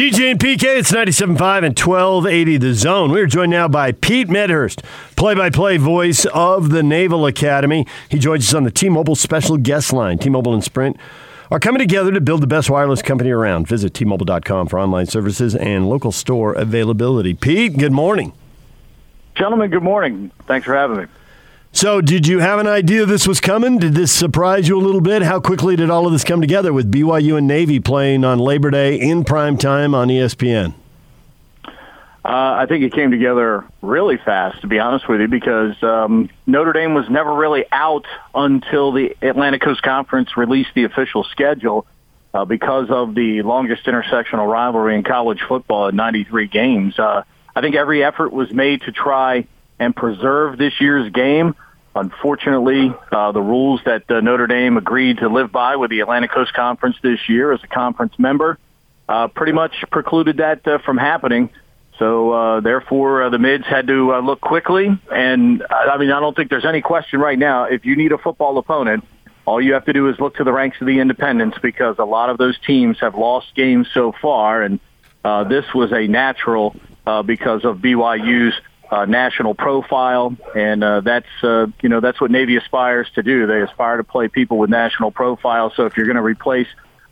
DJ and PK, it's 97.5 and 1280 The Zone. We are joined now by Pete Medhurst, play-by-play voice of the Naval Academy. He joins us on the T-Mobile special guest line. T-Mobile and Sprint are coming together to build the best wireless company around. Visit T-Mobile.com for online services and local store availability. Pete, good morning. Gentlemen, good morning. Thanks for having me. So, did you have an idea this was coming? Did this surprise you a little bit? How quickly did all of this come together with BYU and Navy playing on Labor Day in prime time on ESPN? I think it came together really fast, to be honest with you, because Notre Dame was never really out until the Atlantic Coast Conference released the official schedule because of the longest intersectional rivalry in college football at 93 games. I think every effort was made to try and preserve this year's game. Unfortunately, the rules that Notre Dame agreed to live by with the Atlantic Coast Conference this year as a conference member pretty much precluded that from happening. So, therefore, the Mids had to look quickly. And, I mean, I don't think there's any question right now. If you need a football opponent, all you have to do is look to the ranks of the independents, because a lot of those teams have lost games so far. And this was a natural because of BYU's national profile, and that's what Navy aspires to do. They aspire to play people with national profile. So if you're going to replace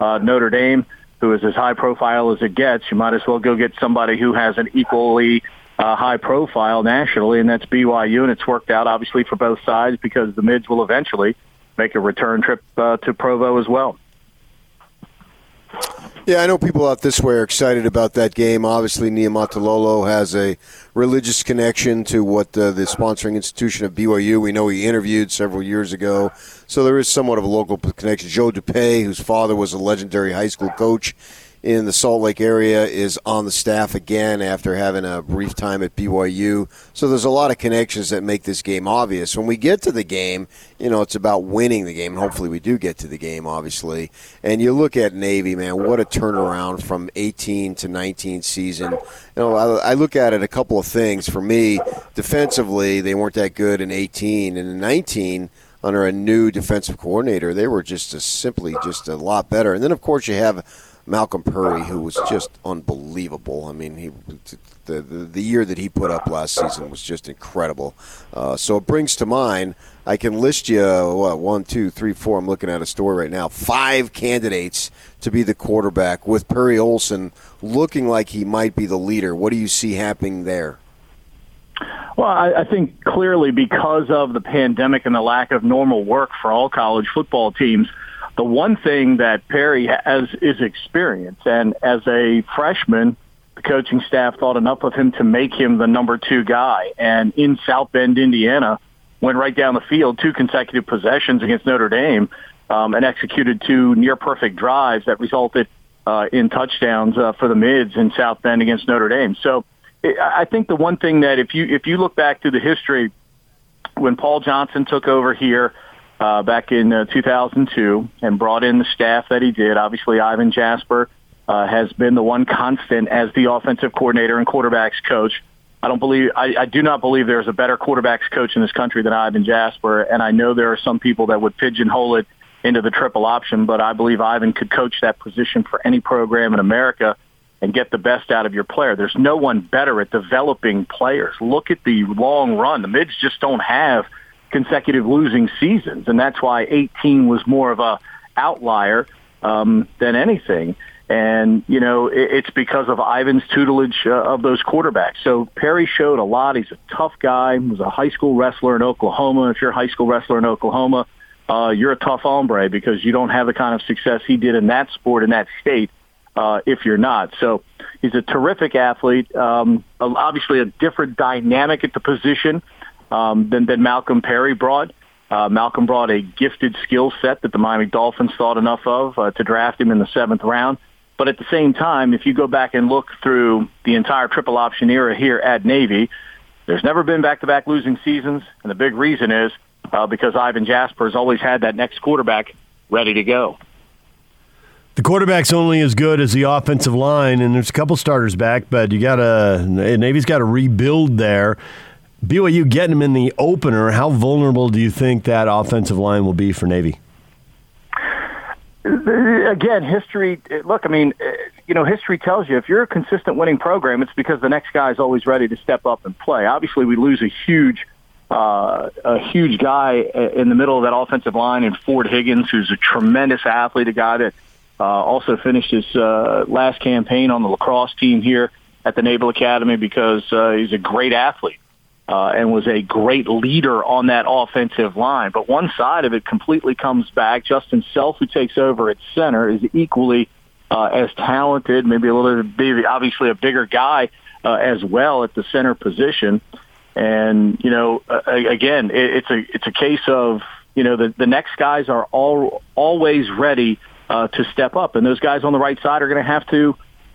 Notre Dame, who is as high profile as it gets, you might as well go get somebody who has an equally high profile nationally, and that's BYU. And it's worked out obviously for both sides, because the Mids will eventually make a return trip to Provo as well. Yeah, I know people out this way are excited about that game. Obviously, Niumatalolo has a religious connection to what the sponsoring institution of BYU. We know he interviewed several years ago, so there is somewhat of a local connection. Joe Dupay, whose father was a legendary high school coach in the Salt Lake area, is on the staff again after having a brief time at BYU. So there's a lot of connections that make this game obvious. When we get to the game, you know, it's about winning the game, and hopefully we do get to the game, obviously. And you look at Navy, man, what a turnaround from 18 to 19 season. You know, I look at it a couple of things. For me, defensively, they weren't that good in 18, and in 19, under a new defensive coordinator, they were simply a lot better. And then, of course, you have Malcolm Perry, who was just unbelievable. I mean, the year that he put up last season was just incredible. So it brings to mind, I can list you, 1, 2, 3, 4, I'm looking at a story right now, 5 candidates to be the quarterback, with Perry Olsen looking like he might be the leader. What do you see happening there? Well, I think clearly because of the pandemic and the lack of normal work for all college football teams, the one thing that Perry has is experience, and as a freshman, the coaching staff thought enough of him to make him the number 2 guy. And in South Bend, Indiana, went right down the field 2 consecutive possessions against Notre Dame and executed 2 near-perfect drives that resulted in touchdowns for the Mids in South Bend against Notre Dame. So I think the one thing that if you look back through the history, when Paul Johnson took over here, back in 2002, and brought in the staff that he did. Obviously, Ivan Jasper has been the one constant as the offensive coordinator and quarterbacks coach. I do not believe there's a better quarterbacks coach in this country than Ivan Jasper, and I know there are some people that would pigeonhole it into the triple option, but I believe Ivan could coach that position for any program in America and get the best out of your player. There's no one better at developing players. Look at the long run. The Mids just don't have consecutive losing seasons, and that's why 18 was more of a outlier than anything. And, you know, it's because of Ivan's tutelage of those quarterbacks. So Perry showed a lot. He's a tough guy. He was a high school wrestler in Oklahoma. If you're a high school wrestler in Oklahoma, you're a tough hombre, because you don't have the kind of success he did in that sport in that state if you're not. So he's a terrific athlete, obviously a different dynamic at the position than Malcolm Perry brought. Malcolm brought a gifted skill set that the Miami Dolphins thought enough of to draft him in the 7th round. But at the same time, if you go back and look through the entire triple option era here at Navy, there's never been back-to-back losing seasons, and the big reason is because Ivan Jasper has always had that next quarterback ready to go. The quarterback's only as good as the offensive line, and there's a couple starters back, but Navy's got to rebuild there. BYU getting them in the opener, how vulnerable do you think that offensive line will be for Navy? Again, history, look, I mean, you know, history tells you if you're a consistent winning program, it's because the next guy is always ready to step up and play. Obviously, we lose a huge guy in the middle of that offensive line in Ford Higgins, who's a tremendous athlete, a guy that also finished his last campaign on the lacrosse team here at the Naval Academy because he's a great athlete and was a great leader on that offensive line. But one side of it completely comes back. Justin Self, who takes over at center, is equally as talented, maybe a little bit, obviously a bigger guy as well at the center position. And, you know, again, it's a case of, you know, the next guys are always ready to step up. And those guys on the right side are going to have to, you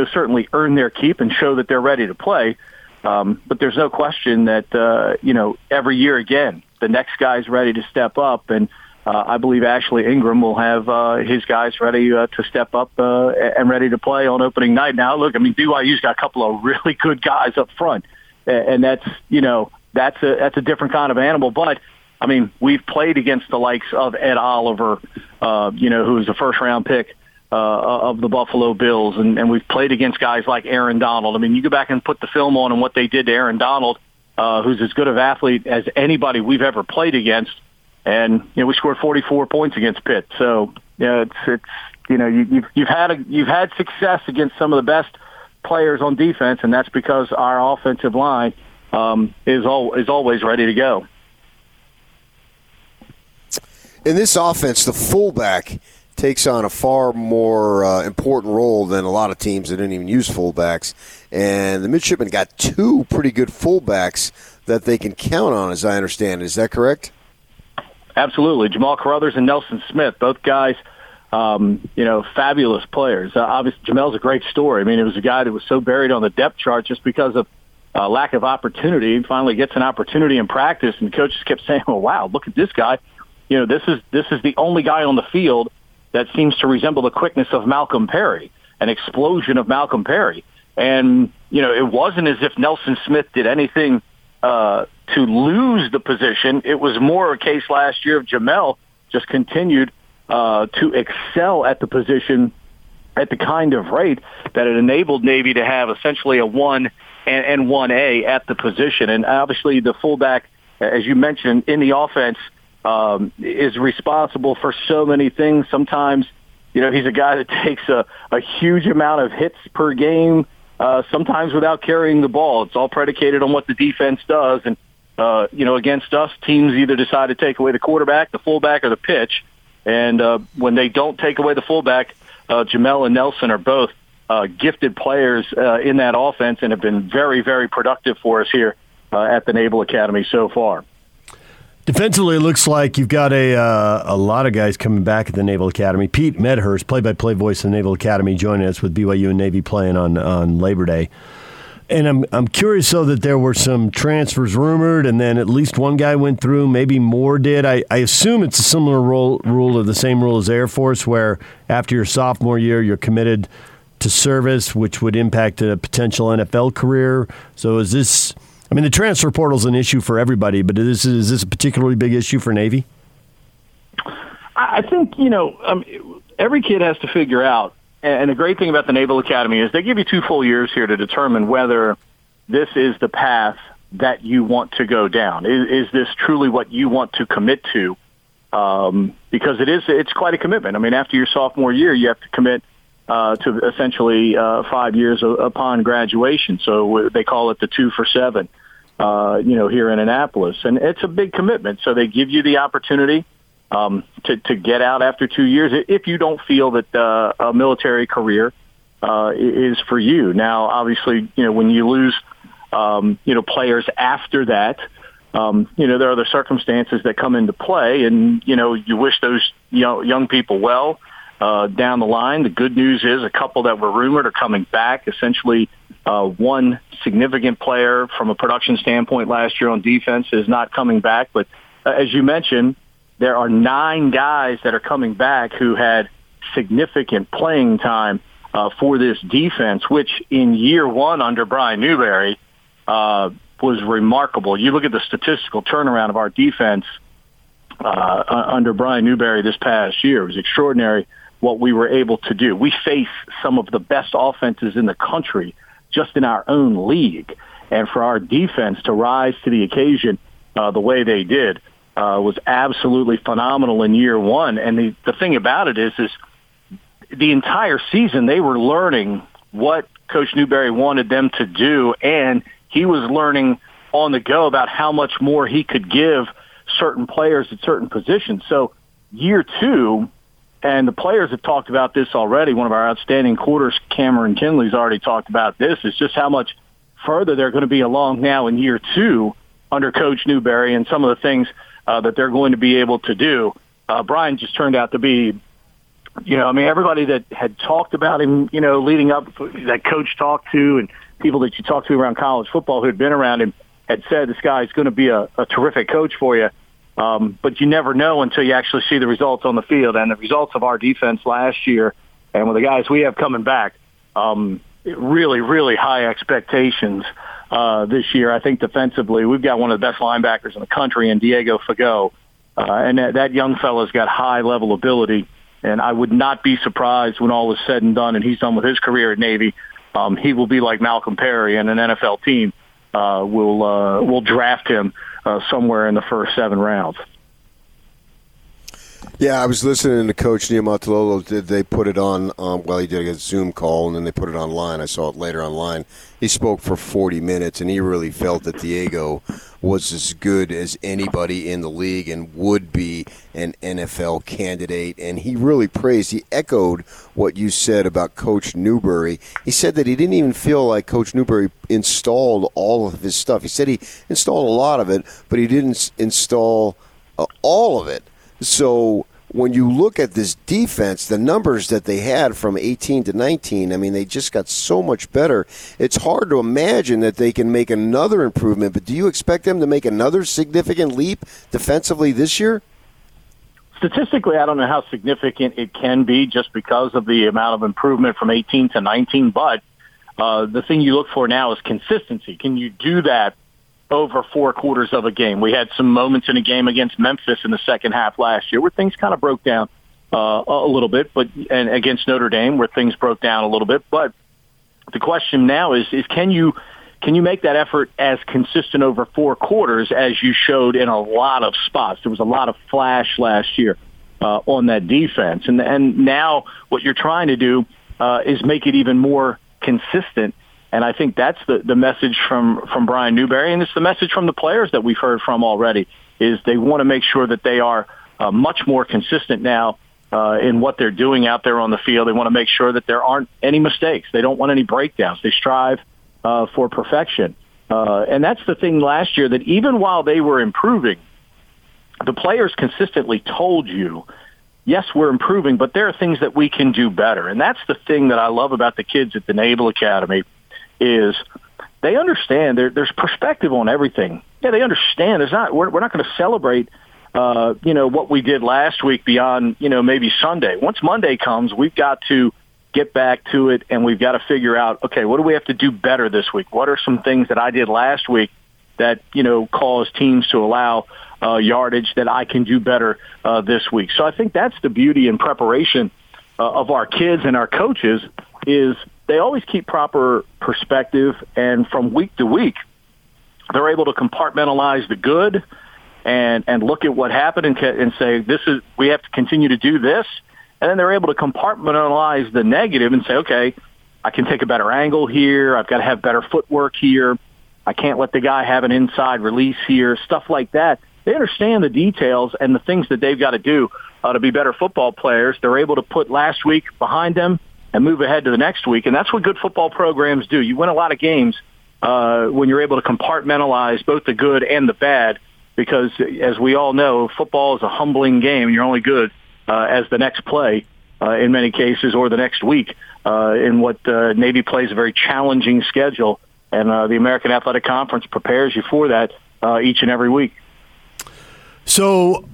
know, certainly earn their keep and show that they're ready to play. But there's no question that, you know, every year, again, the next guy's ready to step up. And I believe Ashley Ingram will have his guys ready to step up and ready to play on opening night. Now, look, I mean, BYU's got a couple of really good guys up front. And that's, you know, that's a different kind of animal. But, I mean, we've played against the likes of Ed Oliver, you know, who was a first-round pick of the Buffalo Bills. And we've played against guys like Aaron Donald. I mean, you go back and put the film on and what they did to Aaron Donald, who's as good of athlete as anybody we've ever played against. And, you know, we scored 44 points against Pitt. So, you know, it's you know, you've had success against some of the best players on defense, and that's because our offensive line is always ready to go. In this offense, the fullback takes on a far more important role than a lot of teams that didn't even use fullbacks, and the midshipmen got two pretty good fullbacks that they can count on, as I understand. Is that correct? Absolutely. Jamale Carothers and Nelson Smith, both guys you know, fabulous players. Obviously, Jamale's a great story. I mean, it was a guy that was so buried on the depth chart just because of lack of opportunity. He finally gets an opportunity in practice, and the coaches kept saying, "Well, wow, look at this guy. You know, this is the only guy on the field that seems to resemble the quickness of Malcolm Perry, an explosion of Malcolm Perry." And you know, it wasn't as if Nelson Smith did anything to lose the position. It was more a case last year of Jamale just continued to excel at the position at the kind of rate that it enabled Navy to have essentially a 1 and 1A at the position. And obviously the fullback, as you mentioned, in the offense is responsible for so many things. Sometimes, you know, he's a guy that takes a huge amount of hits per game, sometimes without carrying the ball. It's all predicated on what the defense does. And, you know, against us, teams either decide to take away the quarterback, the fullback, or the pitch. And when they don't take away the fullback, Jamale and Nelson are both gifted players in that offense and have been very, very productive for us here at the Naval Academy so far. Defensively, it looks like you've got a lot of guys coming back at the Naval Academy. Pete Medhurst, play-by-play voice of the Naval Academy, joining us with BYU and Navy playing on Labor Day. And I'm curious, though, that there were some transfers rumored, and then at least one guy went through, maybe more did. I assume it's a similar rule of the same rule as Air Force, where after your sophomore year, you're committed to service, which would impact a potential NFL career. So is this – I mean, the transfer portal is an issue for everybody, but is this a particularly big issue for Navy? I think, you know, every kid has to figure out. And the great thing about the Naval Academy is they give you 2 full years here to determine whether this is the path that you want to go down. Is this truly what you want to commit to? Because it's quite a commitment. I mean, after your sophomore year, you have to commit to essentially 5 years upon graduation. So they call it the 2 for 7, you know, here in Annapolis. And it's a big commitment. So they give you the opportunity to get out after 2 years if you don't feel that a military career is for you. Now, obviously, you know, when you lose, you know, players after that, you know, there are other circumstances that come into play, and, you know, you wish those young people well down the line. The good news is a couple that were rumored are coming back. Essentially, one significant player from a production standpoint last year on defense is not coming back, but as you mentioned, there are 9 guys that are coming back who had significant playing time for this defense, which in year one under Brian Newberry was remarkable. You look at the statistical turnaround of our defense under Brian Newberry this past year. It was extraordinary what we were able to do. We face some of the best offenses in the country just in our own league. And for our defense to rise to the occasion the way they did was absolutely phenomenal in year one. And the thing about it is the entire season they were learning what Coach Newberry wanted them to do, and he was learning on the go about how much more he could give certain players at certain positions. So year two, and the players have talked about this already, one of our outstanding quarters, Cameron Kinley's already talked about this, is just how much further they're going to be along now in year two under Coach Newberry and some of the things that they're going to be able to do. Brian just turned out to be, everybody that had talked about him, leading up, that coach talked to and people that you talked to around college football who had been around him had said this guy is going to be a terrific coach for you. But you never know until you actually see the results on the field. And the results of our defense last year and with the guys we have coming back, really, really high expectations this year. I think defensively we've got one of the best linebackers in the country in Diego Fago. And that young fellow's got high-level ability. And I would not be surprised when all is said and done and he's done with his career at Navy, he will be like Malcolm Perry, and an NFL team will draft him somewhere in the first 7 rounds. Yeah, I was listening to Coach Niumatalolo. They put it on, he did a Zoom call, and then they put it online. I saw it later online. He spoke for 40 minutes, and he really felt that Diego was as good as anybody in the league and would be an NFL candidate. And he really praised, he echoed what you said about Coach Newberry. He said that he didn't even feel like Coach Newberry installed all of his stuff. He said he installed a lot of it, but he didn't install all of it. So when you look at this defense, the numbers that they had from 18 to 19, I mean, they just got so much better. It's hard to imagine that they can make another improvement, but do you expect them to make another significant leap defensively this year? Statistically, I don't know how significant it can be just because of the amount of improvement from 18 to 19, but the thing you look for now is consistency. Can you do that over 4 quarters of a game? We had some moments in a game against Memphis in the second half last year where things kind of broke down a little bit, and against Notre Dame where things broke down a little bit. But the question now is can you make that effort as consistent over 4 quarters as you showed in a lot of spots? There was a lot of flash last year on that defense. And now what you're trying to do is make it even more consistent. And I think that's the message from Brian Newberry, and it's the message from the players that we've heard from already, is they want to make sure that they are much more consistent now in what they're doing out there on the field. They want to make sure that there aren't any mistakes. They don't want any breakdowns. They strive for perfection. And that's the thing last year, that even while they were improving, the players consistently told you, yes, we're improving, but there are things that we can do better. And that's the thing that I love about the kids at the Naval Academy, is they understand there's perspective on everything. Yeah, they understand we're not going to celebrate what we did last week beyond maybe Sunday. Once Monday comes, we've got to get back to it, and we've got to figure out, okay, what do we have to do better this week? What are some things that I did last week that caused teams to allow yardage that I can do better this week? So I think that's the beauty and preparation of our kids and our coaches, is they always keep proper perspective, and from week to week, they're able to compartmentalize the good and look at what happened and say, we have to continue to do this. And then they're able to compartmentalize the negative and say, okay, I can take a better angle here. I've got to have better footwork here. I can't let the guy have an inside release here, stuff like that. They understand the details and the things that they've got to do to be better football players. They're able to put last week behind them and move ahead to the next week. And that's what good football programs do. You win a lot of games when you're able to compartmentalize both the good and the bad, because, as we all know, football is a humbling game. You're only good as the next play in many cases, or the next week in what Navy plays a very challenging schedule. And the American Athletic Conference prepares you for that each and every week. So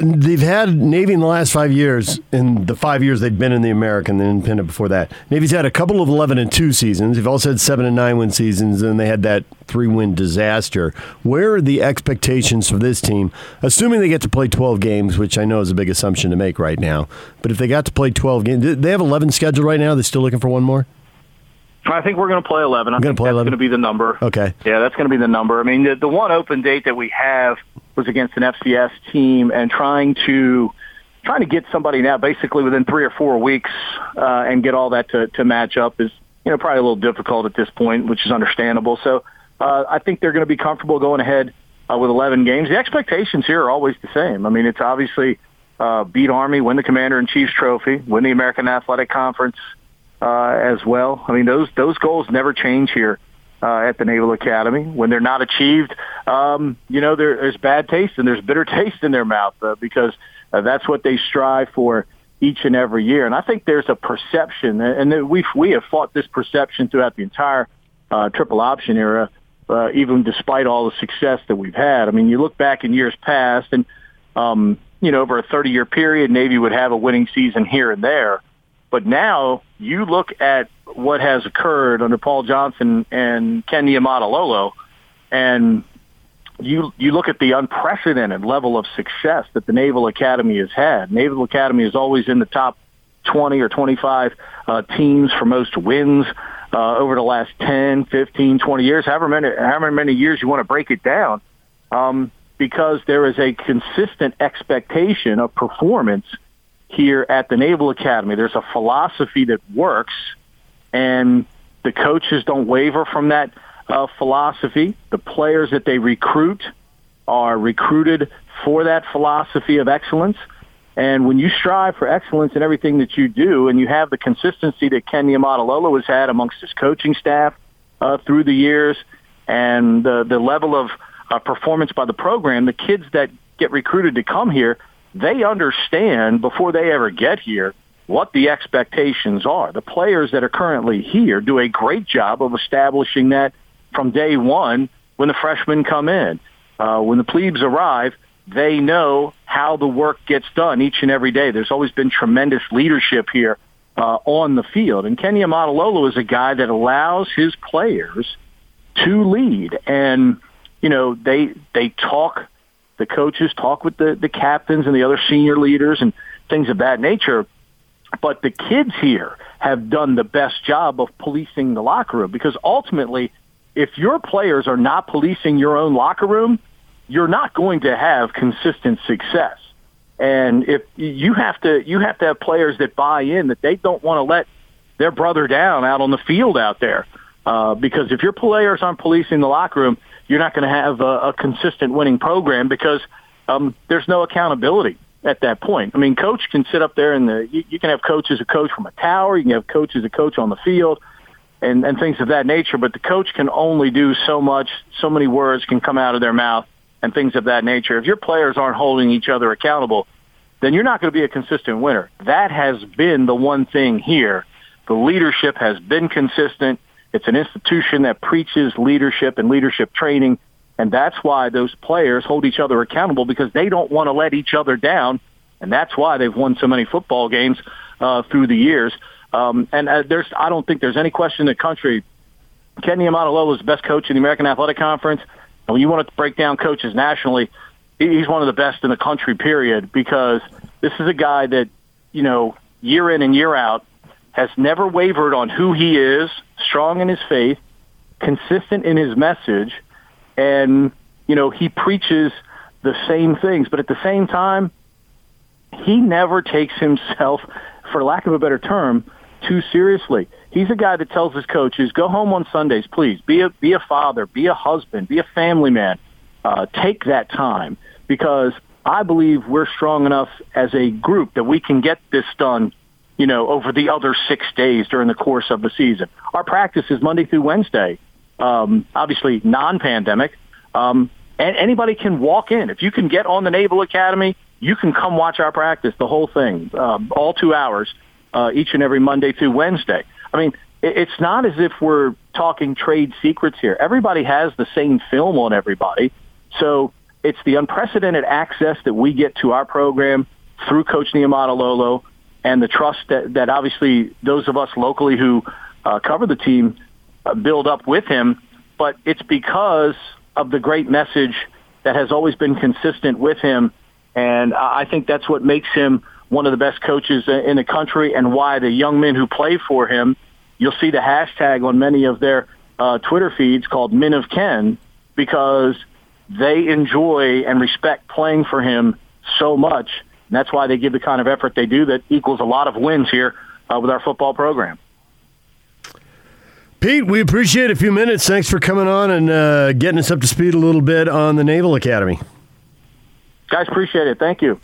They've had Navy in the last 5 years, in the 5 years they've been in the American, the Independent before that. Navy's had a couple of 11-2 seasons. They've also had 7- and 9-win seasons, and they had that 3-win disaster. Where are the expectations for this team, assuming they get to play 12 games, which I know is a big assumption to make right now, but if they got to play 12 games, they have 11 scheduled right now, they're still looking for one more? I think we're going to play 11. I think that's going to be the number. Okay. Yeah, that's going to be the number. I mean, the one open date that we have was against an FCS team, and trying to get somebody now basically within 3 or 4 weeks and get all that to match up is, you know, probably a little difficult at this point, which is understandable. So I think they're going to be comfortable going ahead with 11 games. The expectations here are always the same. I mean, it's obviously beat Army, win the Commander-in-Chief's Trophy, win the American Athletic Conference, as well. I mean, those goals never change here at the Naval Academy. When they're not achieved, you know, there's bad taste and there's bitter taste in their mouth because that's what they strive for each and every year. And I think there's a perception, and we have fought this perception throughout the entire triple option era, even despite all the success that we've had. I mean, you look back in years past, and you know, over a 30-year period, Navy would have a winning season here and there. But now you look at what has occurred under Paul Johnson and Kenny Amonalo, and you look at the unprecedented level of success that the Naval Academy has had. Naval Academy is always in the top 20 or 25 teams for most wins over the last 10, 15, 20 years, however many years you want to break it down, because there is a consistent expectation of performance here at the Naval Academy. There's a philosophy that works, and the coaches don't waver from that philosophy. The players that they recruit are recruited for that philosophy of excellence. And when you strive for excellence in everything that you do, and you have the consistency that Kenya Matalolo has had amongst his coaching staff through the years, and the level of performance by the program, the kids that get recruited to come here, they understand before they ever get here what the expectations are. The players that are currently here do a great job of establishing that from day one when the freshmen come in. When the plebes arrive, they know how the work gets done each and every day. There's always been tremendous leadership here on the field. And Kenya Matalolo is a guy that allows his players to lead. And, you know, they talk. The coaches talk with the captains and the other senior leaders and things of that nature. But the kids here have done the best job of policing the locker room, because ultimately, if your players are not policing your own locker room, you're not going to have consistent success. And if you have to have players that buy in, that they don't want to let their brother down out on the field out there, because if your players aren't policing the locker room, you're not going to have a consistent winning program, because there's no accountability at that point. I mean, coach can sit up there, and you can have coaches a coach from a tower. You can have coaches a coach on the field and things of that nature. But the coach can only do so much. So many words can come out of their mouth and things of that nature. If your players aren't holding each other accountable, then you're not going to be a consistent winner. That has been the one thing here. The leadership has been consistent. It's an institution that preaches leadership and leadership training, and that's why those players hold each other accountable, because they don't want to let each other down, and that's why they've won so many football games through the years. I don't think there's any question in the country. Kenny Amonalo is the best coach in the American Athletic Conference, and when you want to break down coaches nationally, he's one of the best in the country, period, because this is a guy that, you know, year in and year out, has never wavered on who he is, strong in his faith, consistent in his message, and, you know, he preaches the same things. But at the same time, he never takes himself, for lack of a better term, too seriously. He's a guy that tells his coaches, go home on Sundays, please. Be a father, be a husband, be a family man. Take that time, because I believe we're strong enough as a group that we can get this done, you know, over the other 6 days during the course of the season. Our practice is Monday through Wednesday, obviously non-pandemic, and anybody can walk in. If you can get on the Naval Academy, you can come watch our practice, the whole thing, all 2 hours, each and every Monday through Wednesday. I mean, it's not as if we're talking trade secrets here. Everybody has the same film on everybody, so It's the unprecedented access that we get to our program through Coach Niumatalolo and the trust that obviously those of us locally who cover the team build up with him. But it's because of the great message that has always been consistent with him. And I think that's what makes him one of the best coaches in the country, and why the young men who play for him, you'll see the hashtag on many of their Twitter feeds called Men of Ken, because they enjoy and respect playing for him so much. And that's why they give the kind of effort they do that equals a lot of wins here with our football program. Pete, we appreciate a few minutes. Thanks for coming on and getting us up to speed a little bit on the Naval Academy. Guys, appreciate it. Thank you.